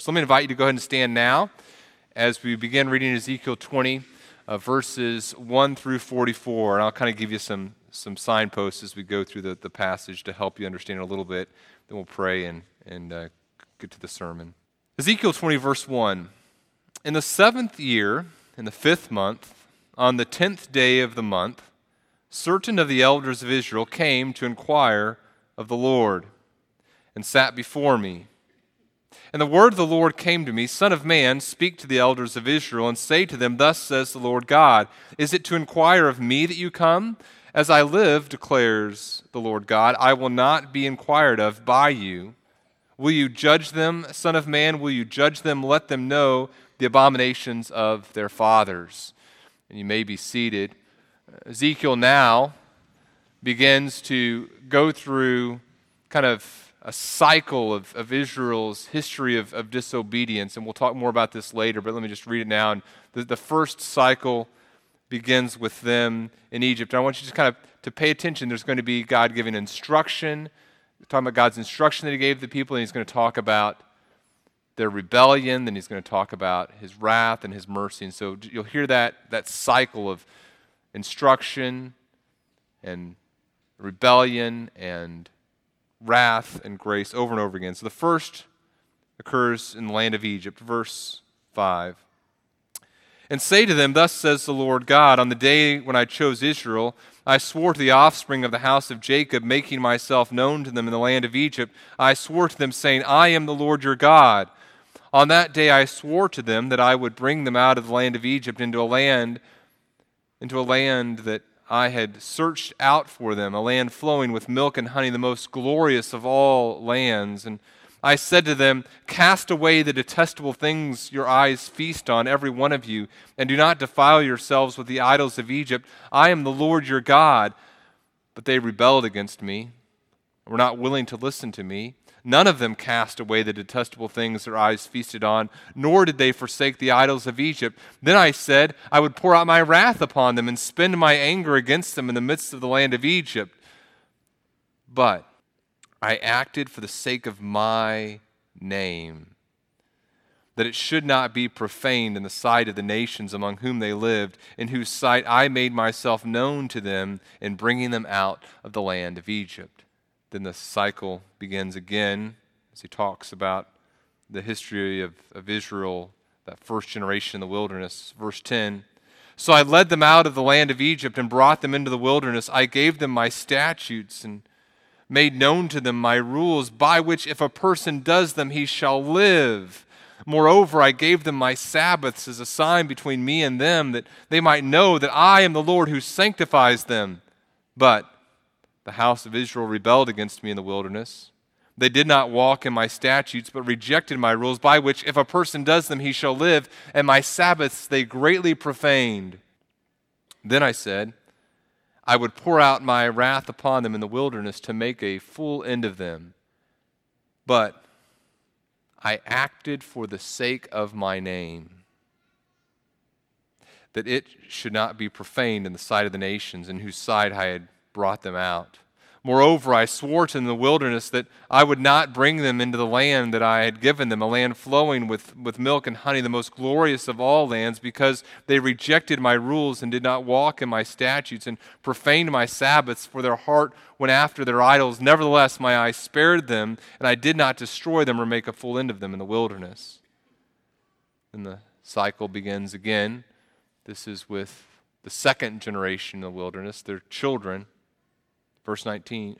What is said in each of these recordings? So let me invite you to go ahead and stand now as we begin reading Ezekiel 20, verses 1 through 44. And I'll kind of give you some signposts as we go through the passage to help you understand it a little bit. Then we'll pray and get to the sermon. Ezekiel 20, verse 1. In the seventh year, in the fifth month, on the 10th day of the month, certain of the elders of Israel came to inquire of the Lord and sat before me. And the word of the Lord came to me, Son of man, speak to the elders of Israel and say to them, Thus says the Lord God, is it to inquire of me that you come? As I live, declares the Lord God, I will not be inquired of by you. Will you judge them, Son of man? Will you judge them? Let them know the abominations of their fathers. And you may be seated. Ezekiel now begins to go through kind of a cycle of Israel's history of disobedience, and we'll talk more about this later, but let me just read it now. And the first cycle begins with them in Egypt. And I want you just kind of to pay attention. There's going to be God giving instruction. We're talking about God's instruction that he gave the people, and he's going to talk about their rebellion, then he's going to talk about his wrath and his mercy. And so you'll hear that cycle of instruction and rebellion and wrath and grace over and over again. So the first occurs in the land of Egypt, verse 5. And say to them, Thus says the Lord God, on the day when I chose Israel, I swore to the offspring of the house of Jacob, making myself known to them in the land of Egypt. I swore to them, saying, I am the Lord your God. On that day I swore to them that I would bring them out of the land of Egypt into a land that I had searched out for them, a land flowing with milk and honey, the most glorious of all lands. And I said to them, Cast away the detestable things your eyes feast on, every one of you, and do not defile yourselves with the idols of Egypt. I am the Lord your God. But they rebelled against me, and were not willing to listen to me. None of them cast away the detestable things their eyes feasted on, nor did they forsake the idols of Egypt. Then I said, I would pour out my wrath upon them and spend my anger against them in the midst of the land of Egypt. But I acted for the sake of my name, that it should not be profaned in the sight of the nations among whom they lived, in whose sight I made myself known to them in bringing them out of the land of Egypt. Then the cycle begins again as he talks about the history of Israel, that first generation in the wilderness. Verse 10, So I led them out of the land of Egypt and brought them into the wilderness. I gave them my statutes and made known to them my rules, by which if a person does them, he shall live. Moreover, I gave them my Sabbaths as a sign between me and them, that they might know that I am the Lord who sanctifies them. But the house of Israel rebelled against me in the wilderness. They did not walk in my statutes, but rejected my rules, by which if a person does them, he shall live, and my Sabbaths they greatly profaned. Then I said, I would pour out my wrath upon them in the wilderness to make a full end of them. But I acted for the sake of my name, that it should not be profaned in the sight of the nations, in whose sight I had brought them out. Moreover, I swore to them in the wilderness that I would not bring them into the land that I had given them, a land flowing with milk and honey, the most glorious of all lands, because they rejected my rules and did not walk in my statutes and profaned my Sabbaths, for their heart went after their idols. Nevertheless, my eyes spared them, and I did not destroy them or make a full end of them in the wilderness. And the cycle begins again. This is with the second generation in the wilderness, their children. Verse 18.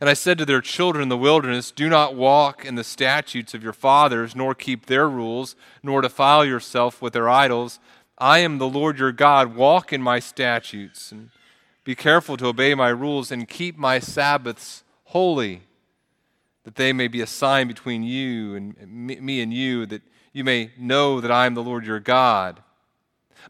And I said to their children in the wilderness, Do not walk in the statutes of your fathers, nor keep their rules, nor defile yourself with their idols. I am the Lord your God. Walk in my statutes, and be careful to obey my rules, and keep my Sabbaths holy, that they may be a sign between you and me and you, that you may know that I am the Lord your God.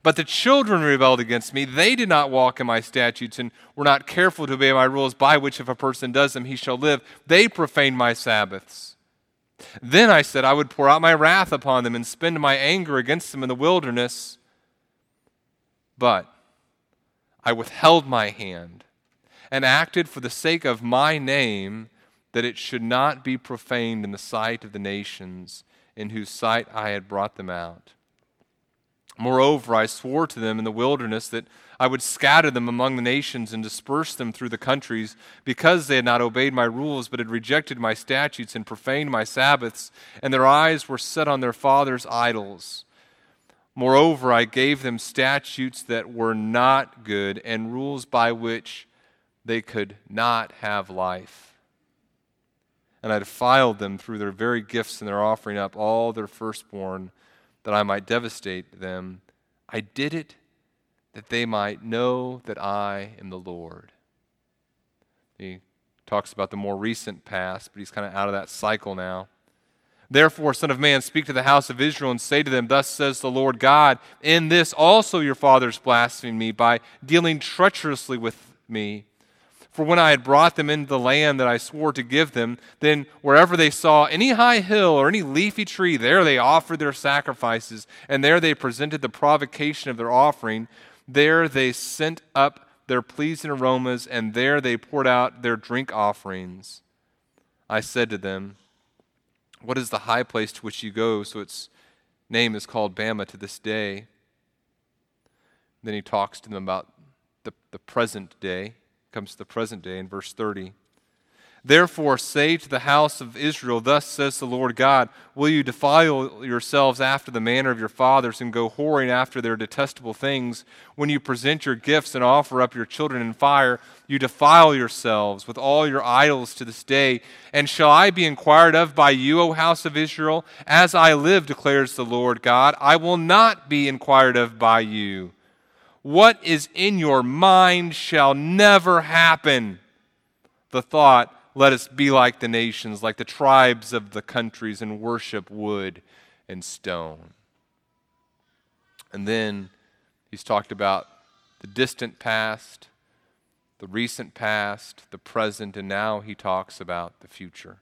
But the children rebelled against me. They did not walk in my statutes and were not careful to obey my rules, by which if a person does them, he shall live. They profaned my Sabbaths. Then I said, I would pour out my wrath upon them and spend my anger against them in the wilderness. But I withheld my hand and acted for the sake of my name, that it should not be profaned in the sight of the nations, in whose sight I had brought them out. Moreover, I swore to them in the wilderness that I would scatter them among the nations and disperse them through the countries, because they had not obeyed my rules, but had rejected my statutes and profaned my Sabbaths, and their eyes were set on their fathers' idols. Moreover, I gave them statutes that were not good, and rules by which they could not have life. And I defiled them through their very gifts and their offering up all their firstborn, that I might devastate them. I did it that they might know that I am the Lord. He talks about the more recent past, but he's kind of out of that cycle now. Therefore, Son of Man, speak to the house of Israel and say to them, thus says the Lord God, in this also your fathers blasphemed me by dealing treacherously with me. For when I had brought them into the land that I swore to give them, then wherever they saw any high hill or any leafy tree, there they offered their sacrifices, and there they presented the provocation of their offering. There they sent up their pleasing aromas, and there they poured out their drink offerings. I said to them, what is the high place to which you go? So its name is called Bama to this day. Then he talks to them about the present day. Comes to the present day in verse 30. Therefore say to the house of Israel, thus says the Lord God, will you defile yourselves after the manner of your fathers and go whoring after their detestable things? When you present your gifts and offer up your children in fire, you defile yourselves with all your idols to this day. And shall I be inquired of by you, O house of Israel? As I live, declares the Lord God, I will not be inquired of by you. What is in your mind shall never happen. The thought, let us be like the nations, like the tribes of the countries, and worship wood and stone. And then he's talked about the distant past, the recent past, the present, and now he talks about the future.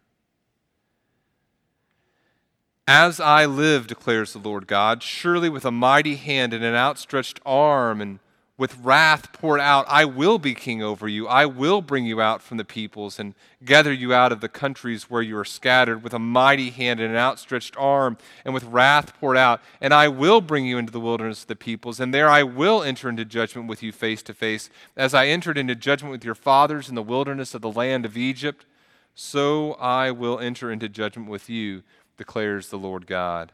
As I live, declares the Lord God, surely with a mighty hand and an outstretched arm and with wrath poured out, I will be king over you. I will bring you out from the peoples and gather you out of the countries where you are scattered with a mighty hand and an outstretched arm and with wrath poured out. And I will bring you into the wilderness of the peoples, and there I will enter into judgment with you face to face. As I entered into judgment with your fathers in the wilderness of the land of Egypt, so I will enter into judgment with you, declares the Lord God.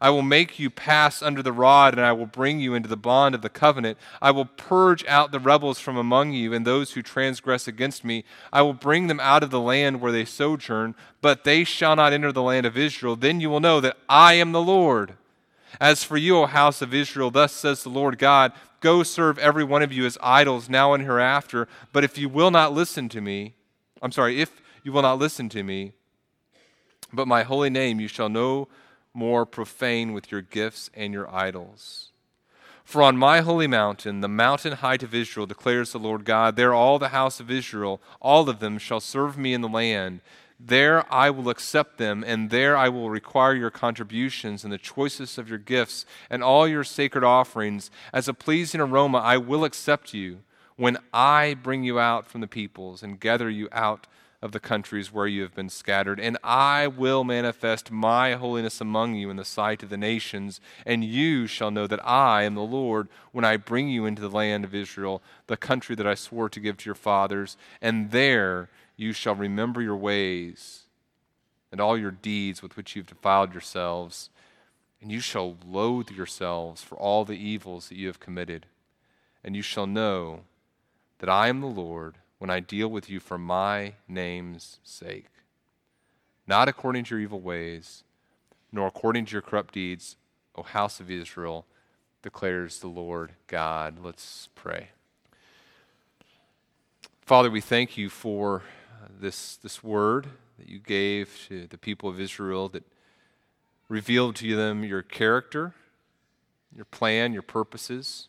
I will make you pass under the rod, and I will bring you into the bond of the covenant. I will purge out the rebels from among you and those who transgress against me. I will bring them out of the land where they sojourn, but they shall not enter the land of Israel. Then you will know that I am the Lord. As for you, O house of Israel, thus says the Lord God, go serve every one of you as idols now and hereafter. But if you will not listen to me, but my holy name you shall no more profane with your gifts and your idols. For on my holy mountain, the mountain height of Israel, declares the Lord God, there all the house of Israel, all of them, shall serve me in the land. There I will accept them, and there I will require your contributions and the choicest of your gifts and all your sacred offerings. As a pleasing aroma I will accept you when I bring you out from the peoples and gather you out of the countries where you have been scattered, and I will manifest my holiness among you in the sight of the nations, and you shall know that I am the Lord when I bring you into the land of Israel, the country that I swore to give to your fathers, and there you shall remember your ways and all your deeds with which you have defiled yourselves, and you shall loathe yourselves for all the evils that you have committed, and you shall know that I am the Lord when I deal with you for my name's sake, not according to your evil ways, nor according to your corrupt deeds, O house of Israel, declares the Lord God. Let's pray. Father, we thank you for this word that you gave to the people of Israel that revealed to them your character, your plan, your purposes.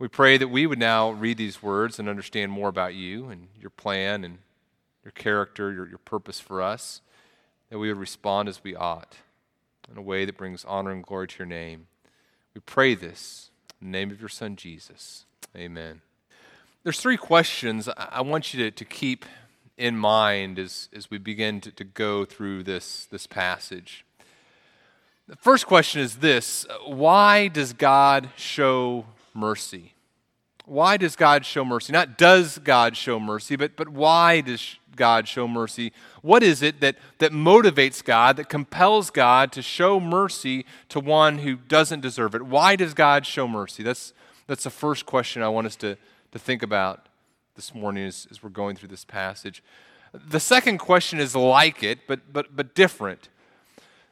We pray that we would now read these words and understand more about you and your plan and your character, your purpose for us, that we would respond as we ought in a way that brings honor and glory to your name. We pray this in the name of your Son, Jesus. Amen. There's three questions I want you to keep in mind as we begin to go through this passage. The first question is this: why does God show mercy? Why does God show mercy? Not does God show mercy, but why does God show mercy? What is it that motivates God, that compels God to show mercy to one who doesn't deserve it? Why does God show mercy? That's the first question I want us to think about this morning as we're going through this passage. The second question is like it, but different.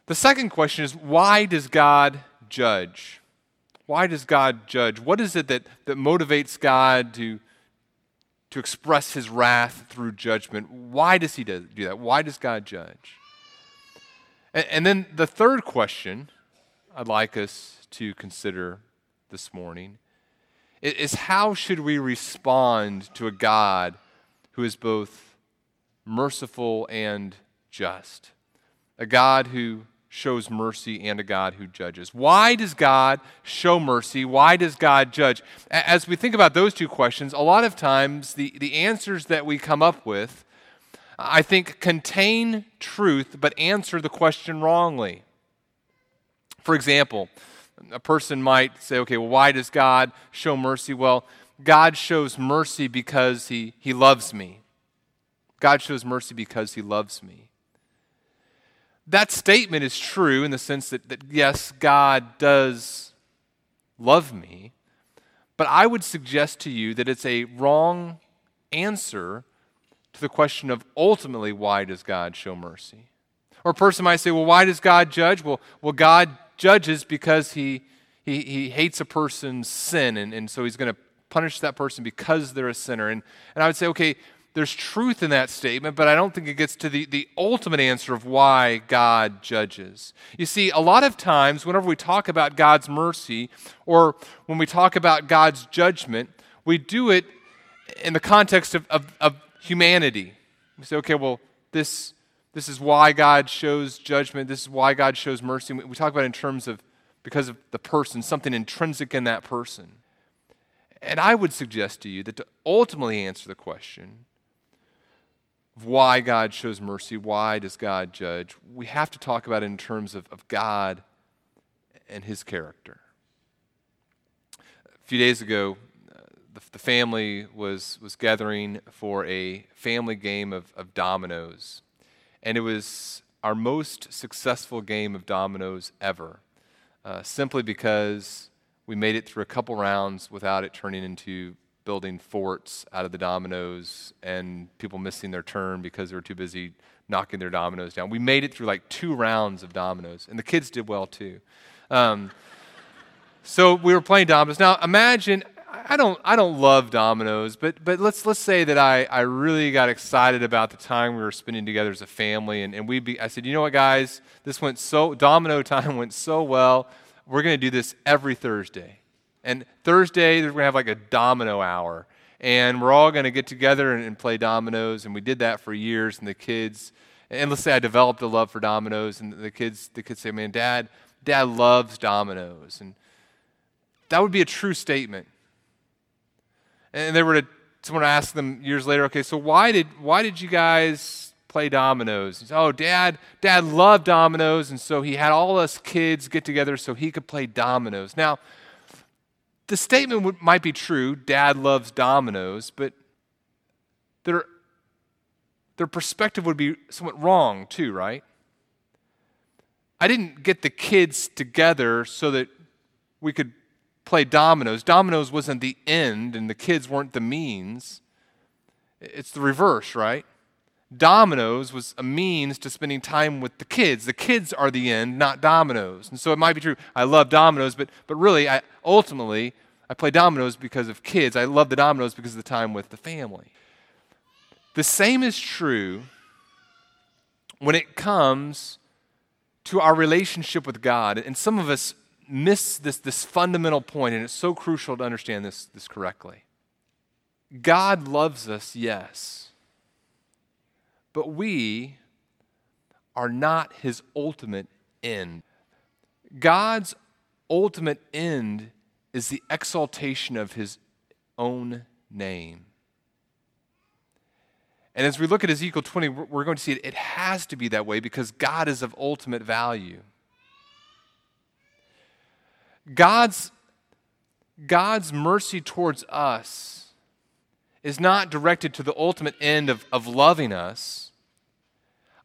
The second question is, why does God judge? Why does God judge? What is it that motivates God to express his wrath through judgment? Why does he do that? Why does God judge? And then the third question I'd like us to consider this morning is, how should we respond to a God who is both merciful and just? A God who shows mercy and a God who judges. Why does God show mercy? Why does God judge? As we think about those two questions, a lot of times the answers that we come up with, I think, contain truth but answer the question wrongly. For example, a person might say, okay, well, why does God show mercy? Well, God shows mercy because he loves me. God shows mercy because he loves me. That statement is true in the sense that yes, God does love me, but I would suggest to you that it's a wrong answer to the question of ultimately, why does God show mercy? Or a person might say, well, why does God judge? Well, God judges because he hates a person's sin, and so he's going to punish that person because they're a sinner. And I would say, okay, there's truth in that statement, but I don't think it gets to the ultimate answer of why God judges. You see, a lot of times, whenever we talk about God's mercy or when we talk about God's judgment, we do it in the context of humanity. We say, okay, well, this is why God shows judgment. This is why God shows mercy. We talk about it in terms of because of the person, something intrinsic in that person. And I would suggest to you that to ultimately answer the question why God shows mercy, why does God judge, we have to talk about it in terms of God and his character. A few days ago, the family was gathering for a family game of dominoes, and it was our most successful game of dominoes ever, simply because we made it through a couple rounds without it turning into building forts out of the dominoes and people missing their turn because they were too busy knocking their dominoes down. We made it through like 2 rounds of dominoes, and the kids did well too. So we were playing dominoes. Now imagine, I don't love dominoes, but let's say that I really got excited about the time we were spending together as a family, I said, you know what, guys, domino time went so well. We're going to do this every Thursday. And Thursday, we're going to have like a domino hour. And we're all going to get together and play dominoes. And we did that for years. And the kids, and let's say I developed a love for dominoes. And the kids say, man, Dad loves dominoes. And that would be a true statement. And they were someone asked them years later, okay, so why did you guys play dominoes? He said, oh, Dad loved dominoes. And so he had all us kids get together so he could play dominoes. Now, the statement might be true, Dad loves dominoes, but their perspective would be somewhat wrong too, right? I didn't get the kids together so that we could play dominoes. Dominoes wasn't the end and the kids weren't the means. It's the reverse, right? Dominoes was a means to spending time with the kids. The kids are the end, not dominoes. And so it might be true, I love dominoes, but really, I play dominoes because of kids. I love the dominoes because of the time with the family. The same is true when it comes to our relationship with God. And some of us miss this fundamental point, and it's so crucial to understand this correctly. God loves us, yes. But we are not his ultimate end. God's ultimate end is the exaltation of his own name. And as we look at Ezekiel 20, we're going to see it has to be that way because God is of ultimate value. God's mercy towards us is not directed to the ultimate end of loving us.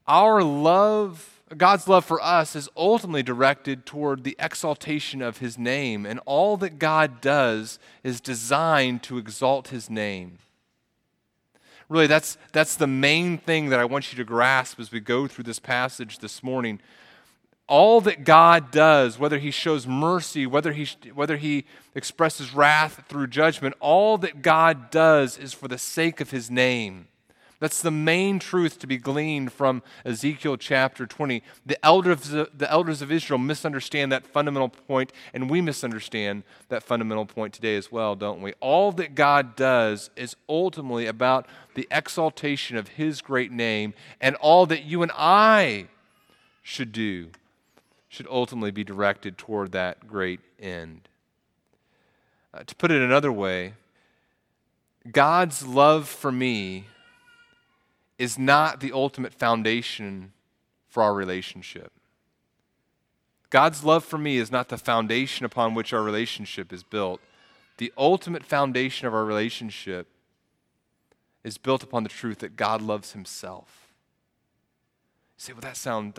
God's love for us is ultimately directed toward the exaltation of his name, and all that God does is designed to exalt his name. Really, that's the main thing that I want you to grasp as we go through this passage this morning. All that God does, whether he shows mercy, whether he expresses wrath through judgment, all that God does is for the sake of his name. That's the main truth to be gleaned from Ezekiel chapter 20. The elders of Israel misunderstand that fundamental point, and we misunderstand that fundamental point today as well, don't we? All that God does is ultimately about the exaltation of his great name, and all that you and I should do should ultimately be directed toward that great end. To put it another way, God's love for me is not the ultimate foundation for our relationship. God's love for me is not the foundation upon which our relationship is built. The ultimate foundation of our relationship is built upon the truth that God loves himself. You say, well, that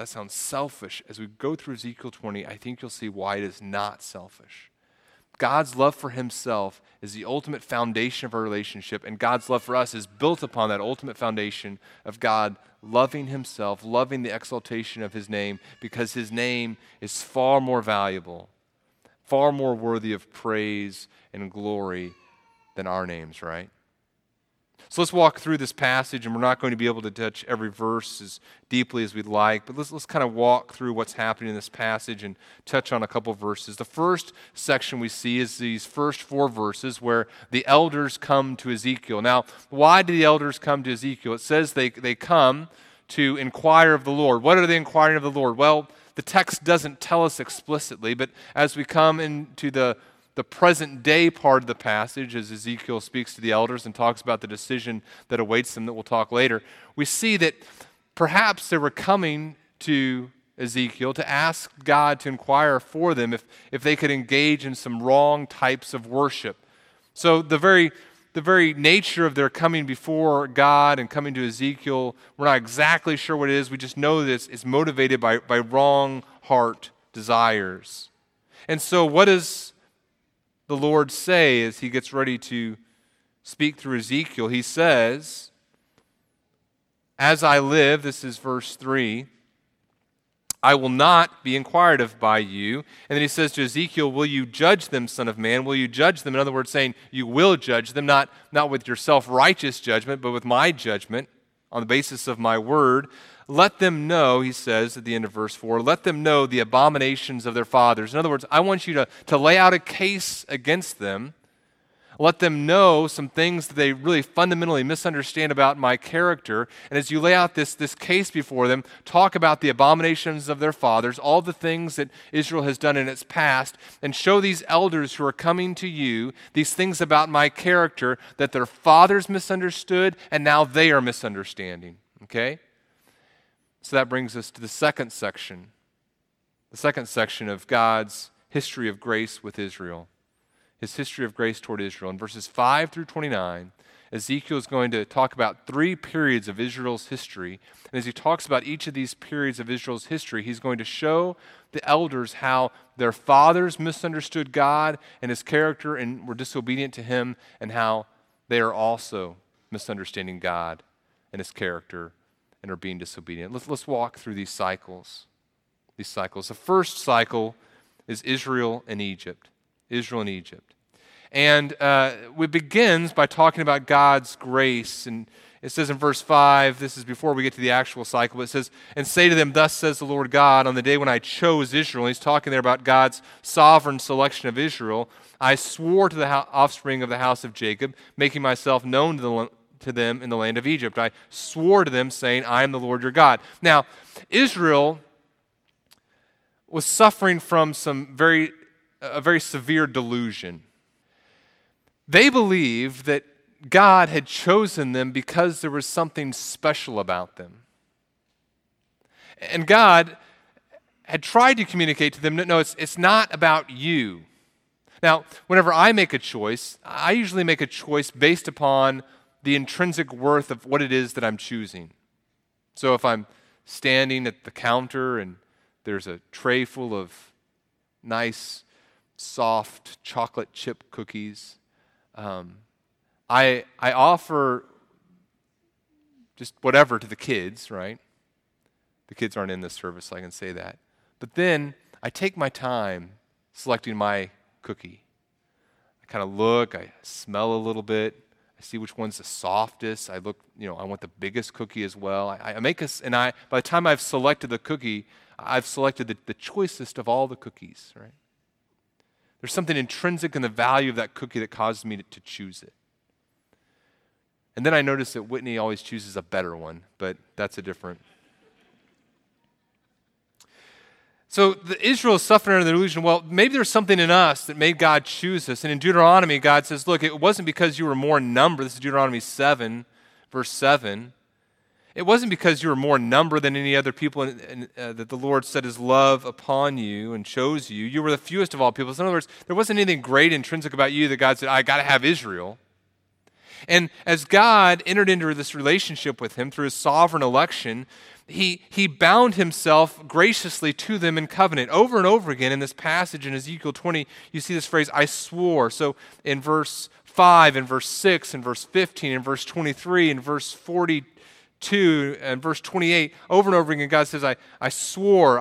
sounds selfish. As we go through Ezekiel 20, I think you'll see why it is not selfish. God's love for himself is the ultimate foundation of our relationship, and God's love for us is built upon that ultimate foundation of God loving himself, loving the exaltation of his name, because his name is far more valuable, far more worthy of praise and glory than our names, right? So let's walk through this passage, and we're not going to be able to touch every verse as deeply as we'd like, but let's kind of walk through what's happening in this passage and touch on a couple of verses. The first section we see is these first four verses where the elders come to Ezekiel. Now, why do the elders come to Ezekiel? It says they come to inquire of the Lord. What are they inquiring of the Lord? Well, the text doesn't tell us explicitly, but as we come into the present day part of the passage, as Ezekiel speaks to the elders and talks about the decision that awaits them that we'll talk later, we see that perhaps they were coming to Ezekiel to ask God to inquire for them if they could engage in some wrong types of worship. So the very nature of their coming before God and coming to Ezekiel, we're not exactly sure what it is. We just know that it's motivated by wrong heart desires. And so what is the Lord say as he gets ready to speak through Ezekiel? He says, as I live, this is verse 3, I will not be inquired of by you. And then he says to Ezekiel, will you judge them, son of man? Will you judge them? In other words, saying you will judge them, not with your self-righteous judgment, but with my judgment on the basis of my word. Let them know, he says at the end of verse 4, let them know the abominations of their fathers. In other words, I want you to lay out a case against them. Let them know some things that they really fundamentally misunderstand about my character. And as you lay out this case before them, talk about the abominations of their fathers, all the things that Israel has done in its past, and show these elders who are coming to you these things about my character that their fathers misunderstood, and now they are misunderstanding. Okay? So that brings us to the second section of God's history of grace with Israel, his history of grace toward Israel. In verses 5 through 29, Ezekiel is going to talk about three periods of Israel's history. And as he talks about each of these periods of Israel's history, he's going to show the elders how their fathers misunderstood God and his character and were disobedient to him, and how they are also misunderstanding God and his character and are being disobedient. Let's walk through these cycles. The first cycle is Israel and Egypt. And it begins by talking about God's grace. And it says in verse 5, this is before we get to the actual cycle, but it says, and say to them, thus says the Lord God, on the day when I chose Israel, and he's talking there about God's sovereign selection of Israel, I swore to the offspring of the house of Jacob, making myself known to them in the land of Egypt. I swore to them, saying, I am the Lord your God. Now, Israel was suffering from a very severe delusion. They believed that God had chosen them because there was something special about them. And God had tried to communicate to them, no, it's not about you. Now, whenever I make a choice, I usually make a choice based upon the intrinsic worth of what it is that I'm choosing. So if I'm standing at the counter and there's a tray full of nice, soft chocolate chip cookies, I offer just whatever to the kids, right? The kids aren't in this service, so I can say that. But then I take my time selecting my cookie. I kind of look, I smell a little bit, I see which one's the softest. I look, I want the biggest cookie as well. I by the time I've selected the cookie, I've selected the choicest of all the cookies, right? There's something intrinsic in the value of that cookie that causes me to choose it. And then I notice that Whitney always chooses a better one, but that's a different. So Israel is suffering under the delusion, well, maybe there's something in us that made God choose us. And in Deuteronomy, God says, look, it wasn't because you were more in number. This is Deuteronomy 7, verse 7. It wasn't because you were more in number than any other people that the Lord set his love upon you and chose you. You were the fewest of all people. So in other words, there wasn't anything great intrinsic about you that God said, I got to have Israel. And as God entered into this relationship with him through his sovereign election, He bound himself graciously to them in covenant. Over and over again in this passage in Ezekiel 20, you see this phrase, I swore. So in verse 5, in verse 6, in verse 15, in verse 23, in verse 42, and verse 28, over and over again, God says, I swore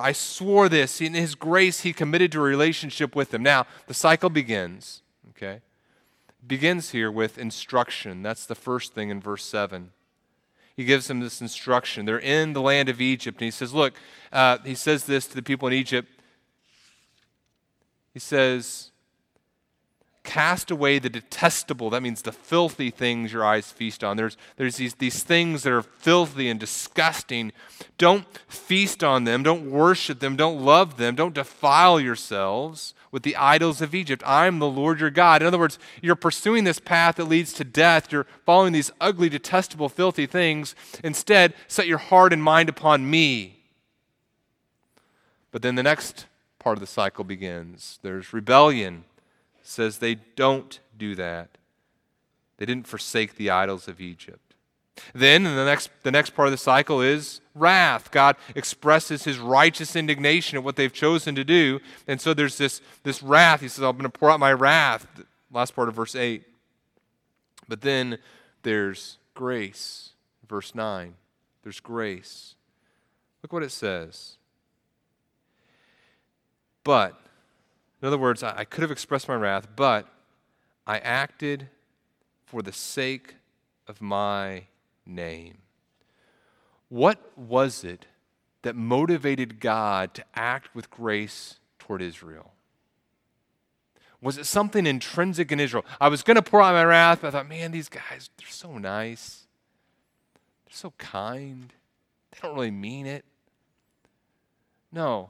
this. In his grace, he committed to a relationship with them. Now, the cycle begins, okay? Begins here with instruction. That's the first thing in verse 7. He gives them this instruction. They're in the land of Egypt. And he says, look, he says this to the people in Egypt. He says, cast away the detestable. That means the filthy things your eyes feast on. There's these things that are filthy and disgusting. Don't feast on them. Don't worship them. Don't love them. Don't defile yourselves with the idols of Egypt. I'm the Lord your God. In other words, you're pursuing this path that leads to death. You're following these ugly, detestable, filthy things. Instead, set your heart and mind upon me. But then the next part of the cycle begins. There's rebellion. It says they don't do that. They didn't forsake the idols of Egypt. Then in the next part of the cycle is wrath. God expresses his righteous indignation at what they've chosen to do. And so there's this wrath. He says, I'm going to pour out my wrath. Last part of verse 8. But then there's grace. Verse 9. There's grace. Look what it says. But, in other words, I could have expressed my wrath, but I acted for the sake of my name. What was it that motivated God to act with grace toward Israel? Was it something intrinsic in Israel? I was going to pour out my wrath, but I thought, man, these guys, they're so nice. They're so kind. They don't really mean it. No.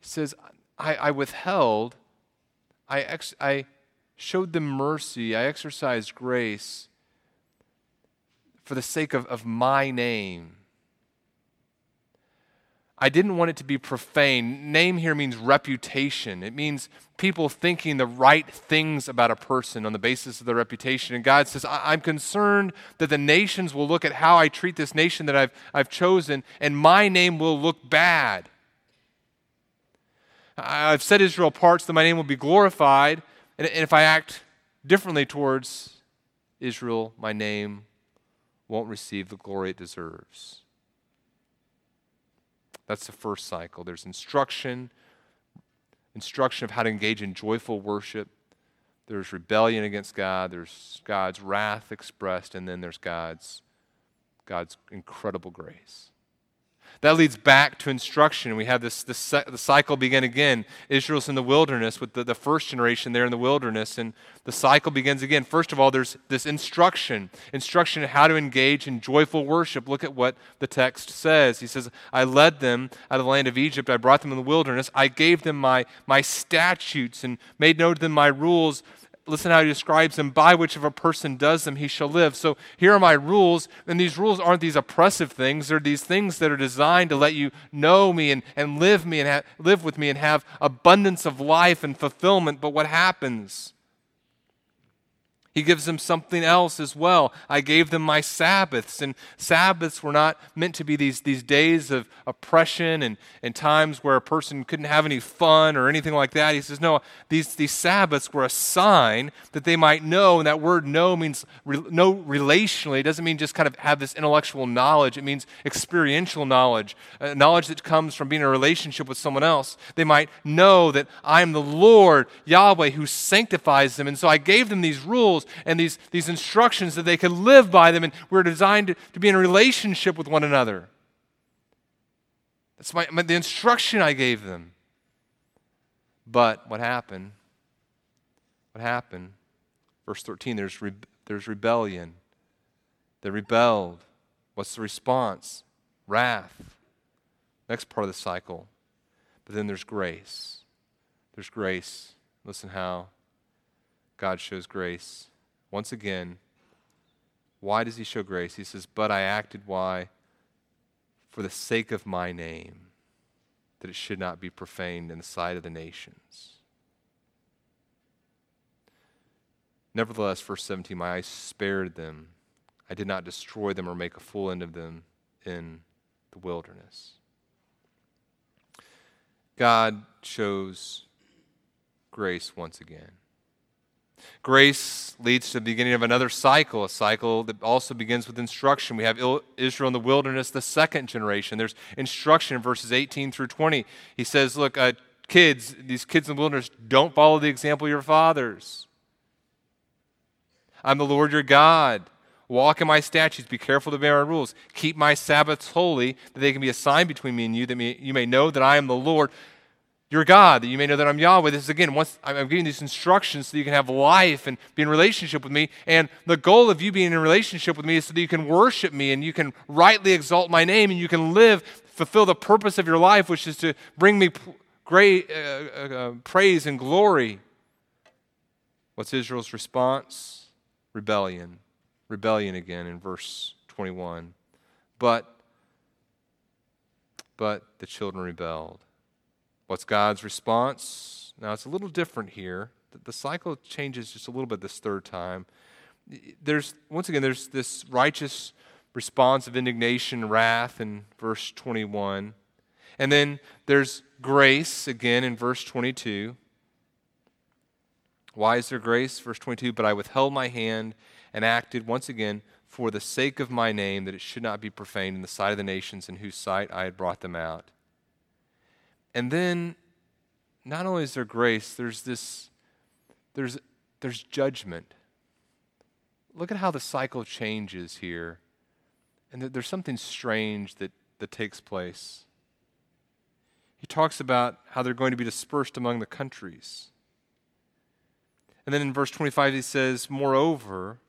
He says, I withheld. I showed them mercy. I exercised grace for the sake of my name. I didn't want it to be profane. Name here means reputation. It means people thinking the right things about a person on the basis of their reputation. And God says, I'm concerned that the nations will look at how I treat this nation that I've chosen, and my name will look bad. I've set Israel apart so that my name will be glorified, and if I act differently towards Israel, my name won't receive the glory it deserves. That's the first cycle. There's instruction of how to engage in joyful worship. There's rebellion against God. There's God's wrath expressed, and then there's God's incredible grace. That leads back to instruction. We have the cycle begin again. Israel's in the wilderness with the first generation there in the wilderness, and the cycle begins again. First of all, there's this instruction on how to engage in joyful worship. Look at what the text says. He says, I led them out of the land of Egypt. I brought them in the wilderness. I gave them my statutes and made known to them my rules. listen how he describes them, by which if a person does them, he shall live. So here are my rules, and these rules aren't these oppressive things. They're these things that are designed to let you know me and live me and live with me and have abundance of life and fulfillment. But what happens? He gives them something else as well. I gave them my Sabbaths, and Sabbaths were not meant to be these days of oppression and times where a person couldn't have any fun or anything like that. He says, no, these Sabbaths were a sign that they might know, and that word know means know relationally. It doesn't mean just kind of have this intellectual knowledge. It means experiential knowledge, knowledge that comes from being in a relationship with someone else. They might know that I am the Lord, Yahweh, who sanctifies them, and so I gave them these rules and these instructions that they could live by them, and we're designed to be in a relationship with one another. That's the instruction I gave them. But what happened? What happened? Verse 13, there's rebellion. They rebelled. What's the response? Wrath. Next part of the cycle. But then there's grace. There's grace. Listen how God shows grace. Once again, why does he show grace? He says, but I acted, why? For the sake of my name, that it should not be profaned in the sight of the nations. Nevertheless, verse 17, my eyes spared them. I did not destroy them or make a full end of them in the wilderness. God shows grace once again. Grace leads to the beginning of another cycle, a cycle that also begins with instruction. We have Israel in the wilderness, the second generation. There's instruction in verses 18 through 20. He says, look, these kids in the wilderness, don't follow the example of your fathers. I'm the Lord your God. Walk in my statutes. Be careful to obey my rules. Keep my Sabbaths holy, that they can be a sign between me and you, that you may know that I am the Lord your God, that you may know that I'm Yahweh. This is, again, once I'm giving these instructions so that you can have life and be in relationship with me. And the goal of you being in relationship with me is so that you can worship me and you can rightly exalt my name and you can live, fulfill the purpose of your life, which is to bring me great praise and glory. What's Israel's response? Rebellion. Rebellion again in verse 21. But the children rebelled. What's God's response? Now, it's a little different here. The cycle changes just a little bit this third time. There's this righteous response of indignation, wrath in verse 21. And then there's grace again in verse 22. Why is there grace? Verse 22, but I withheld my hand and acted once again for the sake of my name, that it should not be profaned in the sight of the nations in whose sight I had brought them out. And then, not only is there grace, there's judgment. Look at how the cycle changes here. And there's something strange that takes place. He talks about how they're going to be dispersed among the countries. And then in verse 25 he says, moreover,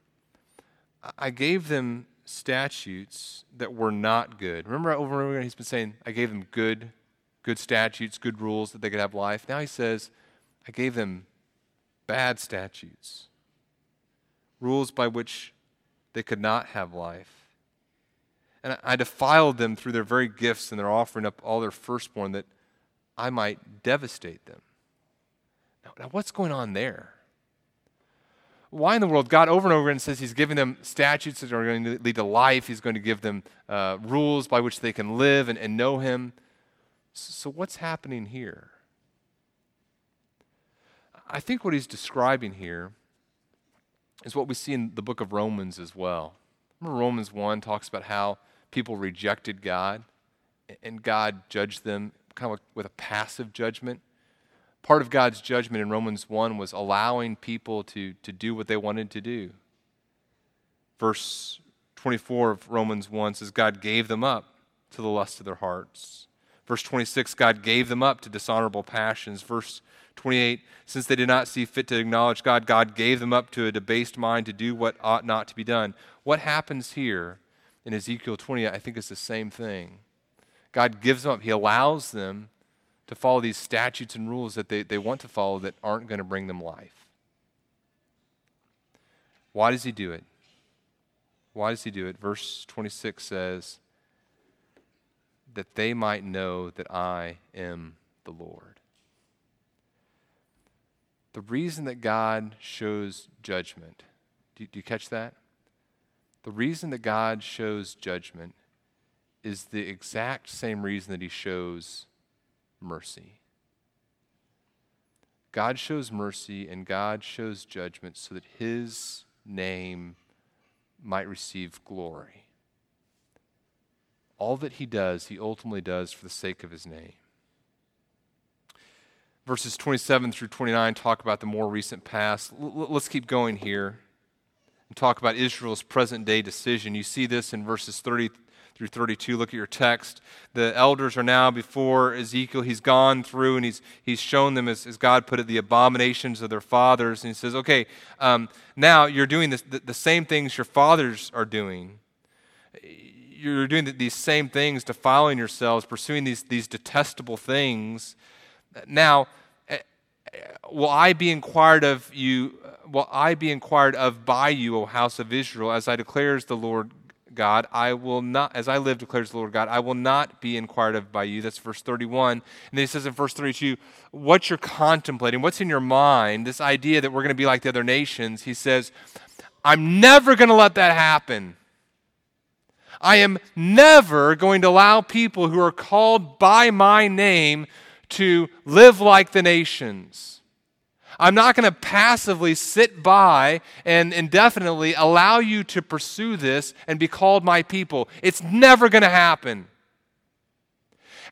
I gave them statutes that were not good. Remember over and over again he's been saying, I gave them good statutes, good rules that they could have life. Now he says, I gave them bad statutes, rules by which they could not have life. And I defiled them through their very gifts and their offering up all their firstborn, that I might devastate them. Now what's going on there? Why in the world? God over and over again says he's giving them statutes that are going to lead to life. He's going to give them rules by which they can live and know him. So what's happening here? I think what he's describing here is what we see in the book of Romans as well. Remember Romans 1 talks about how people rejected God and God judged them kind of with a passive judgment. Part of God's judgment in Romans 1 was allowing people to do what they wanted to do. Verse 24 of Romans 1 says, God gave them up to the lust of their hearts. Verse 26, God gave them up to dishonorable passions. Verse 28, since they did not see fit to acknowledge God, God gave them up to a debased mind to do what ought not to be done. What happens here in Ezekiel 20, I think it's the same thing. God gives them up. He allows them to follow these statutes and rules that they want to follow that aren't going to bring them life. Why does he do it? Why does he do it? Verse 26 says, that they might know that I am the Lord. The reason that God shows judgment, do you catch that? The reason that God shows judgment is the exact same reason that he shows mercy. God shows mercy and God shows judgment so that his name might receive glory. All that he does, he ultimately does for the sake of his name. Verses 27 through 29 talk about the more recent past. Let's keep going here and talk about Israel's present-day decision. You see this in verses 30 through 32. Look at your text. The elders are now before Ezekiel. He's gone through and he's shown them, as God put it, the abominations of their fathers. And he says, okay, now you're doing this, the same things your fathers are doing. You're doing these same things, defiling yourselves, pursuing these detestable things. Now, will I be inquired of you? Will I be inquired of by you, O house of Israel? As I declares the Lord God, I will not. As I live, declares the Lord God, I will not be inquired of by you. That's verse 31. And then he says in verse 32, what you're contemplating, what's in your mind, this idea that we're going to be like the other nations. He says, I'm never going to let that happen. I am never going to allow people who are called by my name to live like the nations. I'm not going to passively sit by and indefinitely allow you to pursue this and be called my people. It's never going to happen.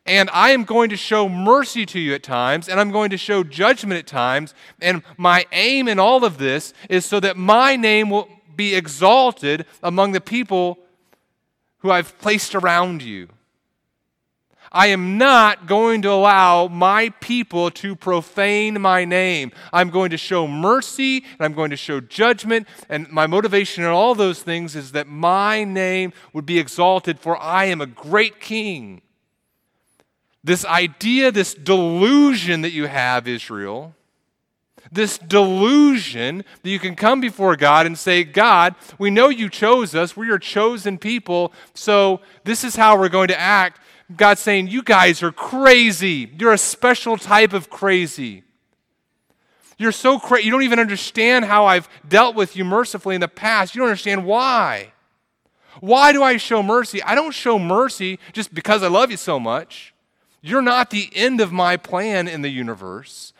And I am going to show mercy to you at times, and I'm going to show judgment at times, and my aim in all of this is so that my name will be exalted among the people who I've placed around you. I am not going to allow my people to profane my name. I'm going to show mercy, and I'm going to show judgment, and my motivation in all those things is that my name would be exalted, for I am a great king. This idea, this delusion that you have, Israel, this delusion that you can come before God and say, God, we know you chose us, we are chosen people, so this is how we're going to act. God's saying, you guys are crazy. You're a special type of crazy. You're so crazy. You don't even understand how I've dealt with you mercifully in the past. You don't understand why. Why do I show mercy? I don't show mercy just because I love you so much. You're not the end of my plan in the universe.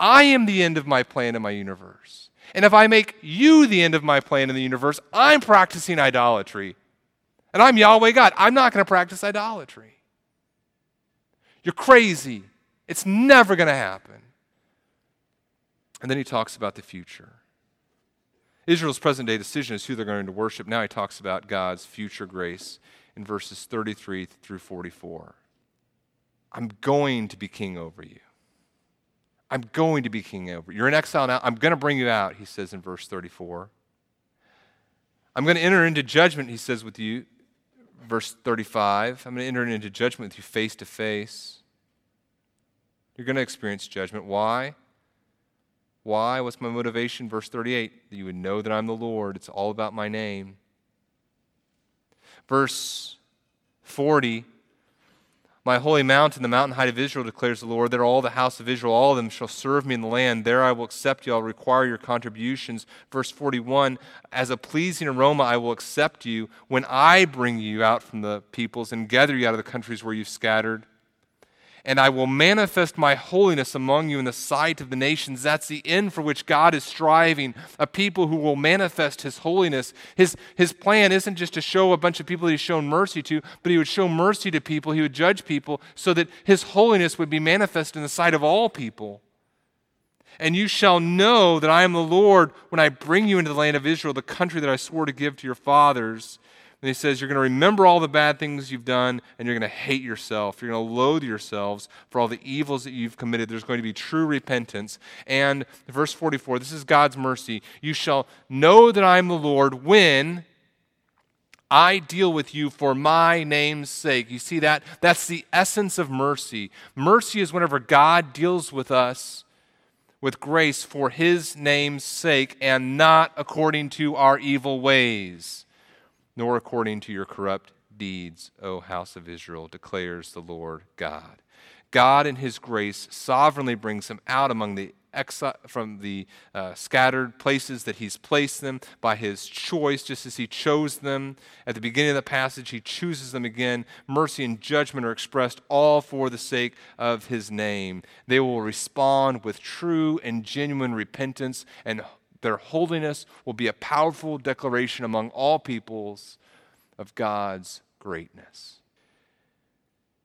I am the end of my plan in my universe. And if I make you the end of my plan in the universe, I'm practicing idolatry. And I'm Yahweh God. I'm not going to practice idolatry. You're crazy. It's never going to happen. And then he talks about the future. Israel's present-day decision is who they're going to worship. Now he talks about God's future grace in verses 33 through 44. I'm going to be king over you. I'm going to be king over you. You're in exile now. I'm going to bring you out, he says in verse 34. I'm going to enter into judgment, he says, with you. Verse 35, I'm going to enter into judgment with you face to face. You're going to experience judgment. Why? What's my motivation? Verse 38, that you would know that I'm the Lord. It's all about my name. Verse 40, my holy mountain, the mountain height of Israel, declares the Lord. There all the house of Israel, all of them shall serve me in the land. There I will accept you. I'll require your contributions. Verse 41, as a pleasing aroma I will accept you when I bring you out from the peoples and gather you out of the countries where you've scattered. And I will manifest my holiness among you in the sight of the nations. That's the end for which God is striving, a people who will manifest his holiness. His plan isn't just to show a bunch of people that he's shown mercy to, but he would show mercy to people, he would judge people, so that his holiness would be manifest in the sight of all people. And you shall know that I am the Lord when I bring you into the land of Israel, the country that I swore to give to your fathers. And he says, you're going to remember all the bad things you've done, and you're going to hate yourself. You're going to loathe yourselves for all the evils that you've committed. There's going to be true repentance. And verse 44, this is God's mercy. You shall know that I am the Lord when I deal with you for my name's sake. You see that? That's the essence of mercy. Mercy is whenever God deals with us with grace for his name's sake, and not according to our evil ways, nor according to your corrupt deeds, O house of Israel, declares the Lord God. God in his grace sovereignly brings them out among the from the scattered places that he's placed them by his choice, just as he chose them. At the beginning of the passage, he chooses them again. Mercy and judgment are expressed all for the sake of his name. They will respond with true and genuine repentance, and their holiness will be a powerful declaration among all peoples of God's greatness.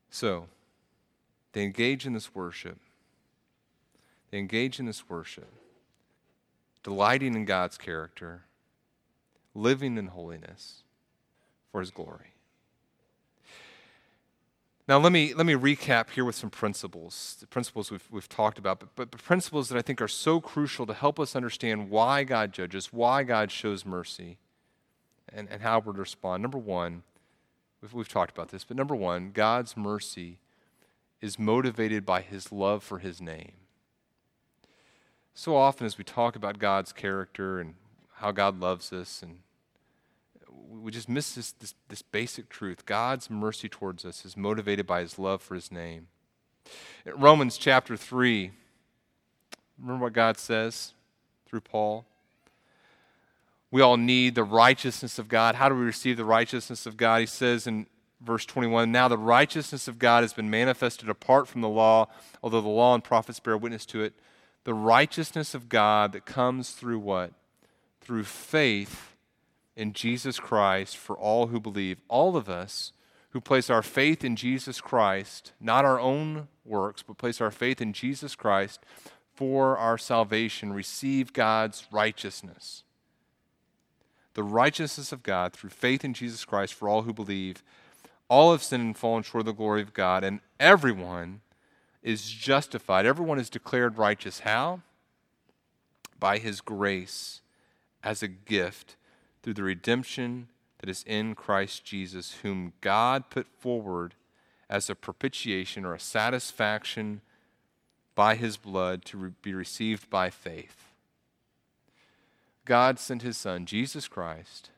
So, they engage in this worship. Delighting in God's character, living in holiness for his glory. Now let me recap here with some principles, the principles we've talked about, but the principles that I think are so crucial to help us understand why God judges, why God shows mercy, and how we're to respond. Number one, we've talked about this, but number one, God's mercy is motivated by his love for his name. So often as we talk about God's character and how God loves us, and we just miss this basic truth. God's mercy towards us is motivated by his love for his name. In Romans chapter 3, remember what God says through Paul? We all need the righteousness of God. How do we receive the righteousness of God? He says in Verse 21, now the righteousness of God has been manifested apart from the law, although the law and prophets bear witness to it. The righteousness of God that comes through what? Through faith in Jesus Christ for all who believe. All of us who place our faith in Jesus Christ, not our own works, but place our faith in Jesus Christ for our salvation, receive God's righteousness. The righteousness of God through faith in Jesus Christ for all who believe. All have sinned and fallen short of the glory of God, and everyone is justified. Everyone is declared righteous. How? By his grace as a gift through the redemption that is in Christ Jesus, whom God put forward as a propitiation or a satisfaction by his blood to be received by faith. God sent his Son, Jesus Christ,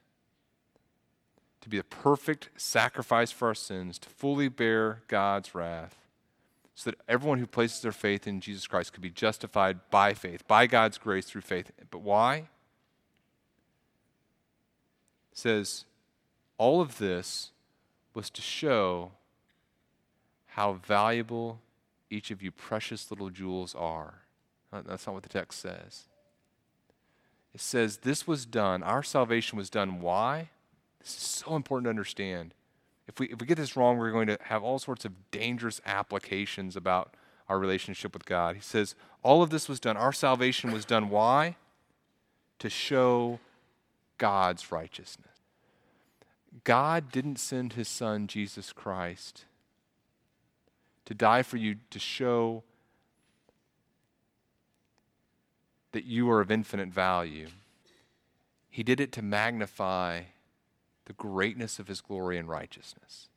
to be a perfect sacrifice for our sins, to fully bear God's wrath, so that everyone who places their faith in Jesus Christ could be justified by faith, by God's grace through faith. But why? It says, all of this was to show how valuable each of you precious little jewels are. That's not what the text says. It says this was done, our salvation was done, why? This is so important to understand. If we get this wrong, we're going to have all sorts of dangerous applications about our relationship with God. He says, all of this was done. Our salvation was done. Why? To show God's righteousness. God didn't send his Son, Jesus Christ, to die for you to show that you are of infinite value. He did it to magnify the greatness of his glory and righteousness.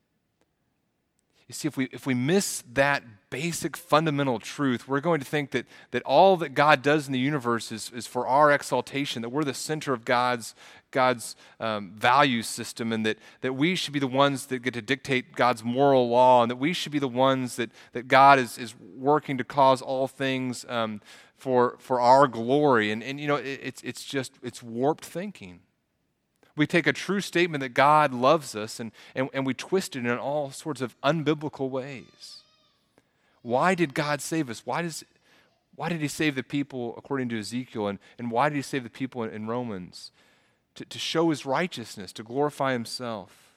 You see, if we miss that basic fundamental truth, we're going to think that all that God does in the universe is for our exaltation, that we're the center of God's value system, and that we should be the ones that get to dictate God's moral law, and that we should be the ones that God is working to cause all things for our glory. And you know, it's warped thinking. We take a true statement that God loves us and we twist it in all sorts of unbiblical ways. Why did God save us? Why did he save the people according to Ezekiel? And why did he save the people in Romans? To show his righteousness, to glorify himself.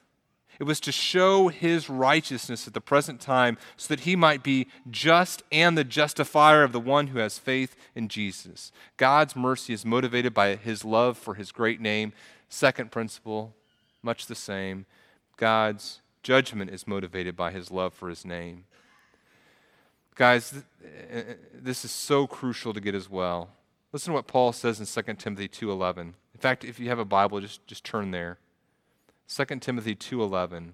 It was to show his righteousness at the present time so that he might be just and the justifier of the one who has faith in Jesus. God's mercy is motivated by his love for his great name. Second principle, much the same. God's judgment is motivated by his love for his name. Guys, this is so crucial to get as well. Listen to what Paul says in 2 Timothy 2:11. In fact, if you have a Bible, just turn there. 2 Timothy 2:11. It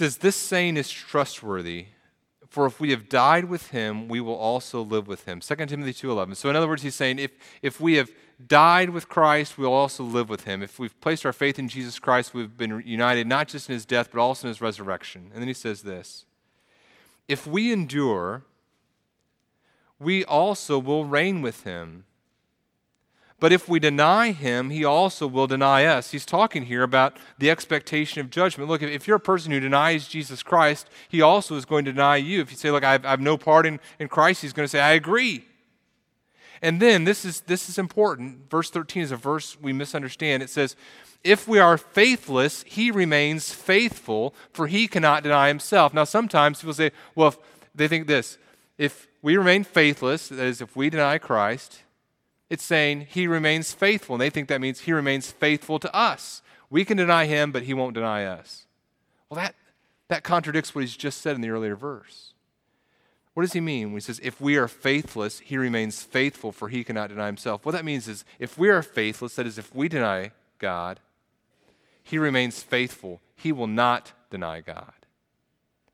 says, "This saying is trustworthy, for if we have died with him, we will also live with him." 2 Timothy 2:11. So in other words, he's saying if we have died with Christ, we'll also live with him. If we've placed our faith in Jesus Christ, we've been united not just in his death, but also in his resurrection. And then he says this, "If we endure, we also will reign with him. But if we deny him, he also will deny us." He's talking here about the expectation of judgment. Look, if you're a person who denies Jesus Christ, he also is going to deny you. If you say, "Look, I've no part in Christ," he's going to say, "I agree." And then this is important. Verse 13 is a verse we misunderstand. It says, "If we are faithless, he remains faithful, for he cannot deny himself." Now, sometimes people say, well, if they think this, if we remain faithless, that is, if we deny Christ, it's saying he remains faithful, and they think that means he remains faithful to us. We can deny him, but he won't deny us. Well, that contradicts what he's just said in the earlier verse. What does he mean when he says, if we are faithless, he remains faithful, for he cannot deny himself? What that means is, if we are faithless, that is, if we deny God, he remains faithful. He will not deny God.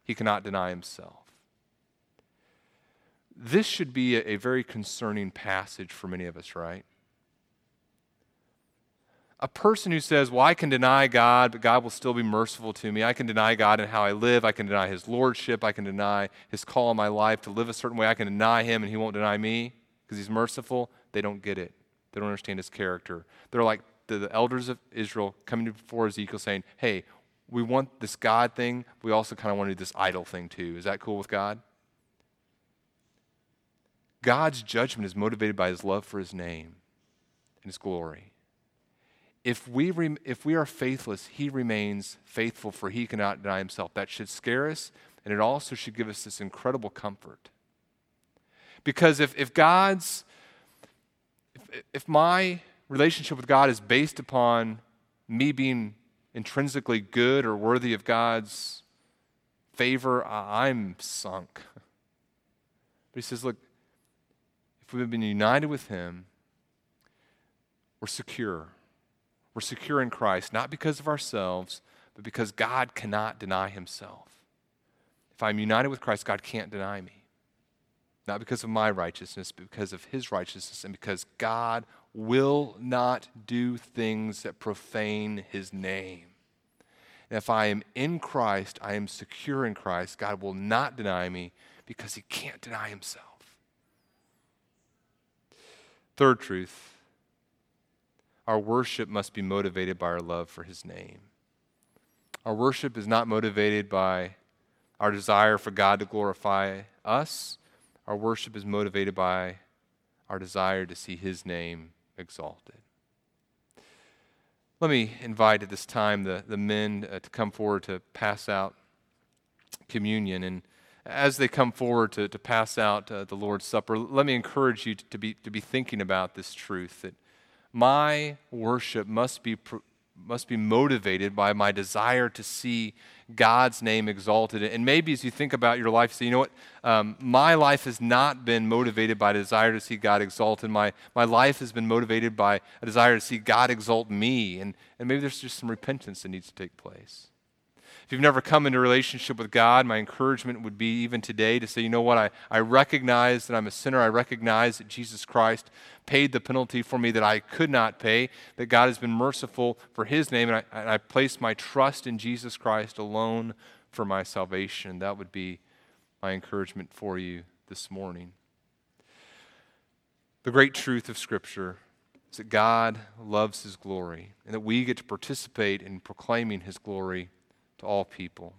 He cannot deny himself. This should be a very concerning passage for many of us, right? A person who says, well, I can deny God, but God will still be merciful to me. I can deny God in how I live. I can deny his lordship. I can deny his call in my life to live a certain way. I can deny him and he won't deny me because he's merciful. They don't get it. They don't understand his character. They're like the elders of Israel coming before Ezekiel saying, hey, we want this God thing. We also kind of want to do this idol thing too. Is that cool with God? God's judgment is motivated by his love for his name and his glory. If we are faithless, he remains faithful, for he cannot deny himself. That should scare us, and it also should give us this incredible comfort. Because if my relationship with God is based upon me being intrinsically good or worthy of God's favor, I'm sunk. But he says, look, if we've been united with him, we're secure. We're secure in Christ, not because of ourselves, but because God cannot deny himself. If I'm united with Christ, God can't deny me. Not because of my righteousness, but because of his righteousness, and because God will not do things that profane his name. And if I am in Christ, I am secure in Christ. God will not deny me because he can't deny himself. Third truth, our worship must be motivated by our love for his name. Our worship is not motivated by our desire for God to glorify us. Our worship is motivated by our desire to see his name exalted. Let me invite at this time the men to come forward to pass out communion. And as they come forward to pass out the Lord's Supper, let me encourage you to be thinking about this truth, that my worship must be motivated by my desire to see God's name exalted. And maybe as you think about your life, you say, you know what, my life has not been motivated by a desire to see God exalted. My life has been motivated by a desire to see God exalt me. And maybe there's just some repentance that needs to take place. If you've never come into a relationship with God, my encouragement would be even today to say, you know what, I recognize that I'm a sinner. I recognize that Jesus Christ paid the penalty for me that I could not pay, that God has been merciful for his name, and I place my trust in Jesus Christ alone for my salvation. That would be my encouragement for you this morning. The great truth of Scripture is that God loves his glory, and that we get to participate in proclaiming his glory to all people.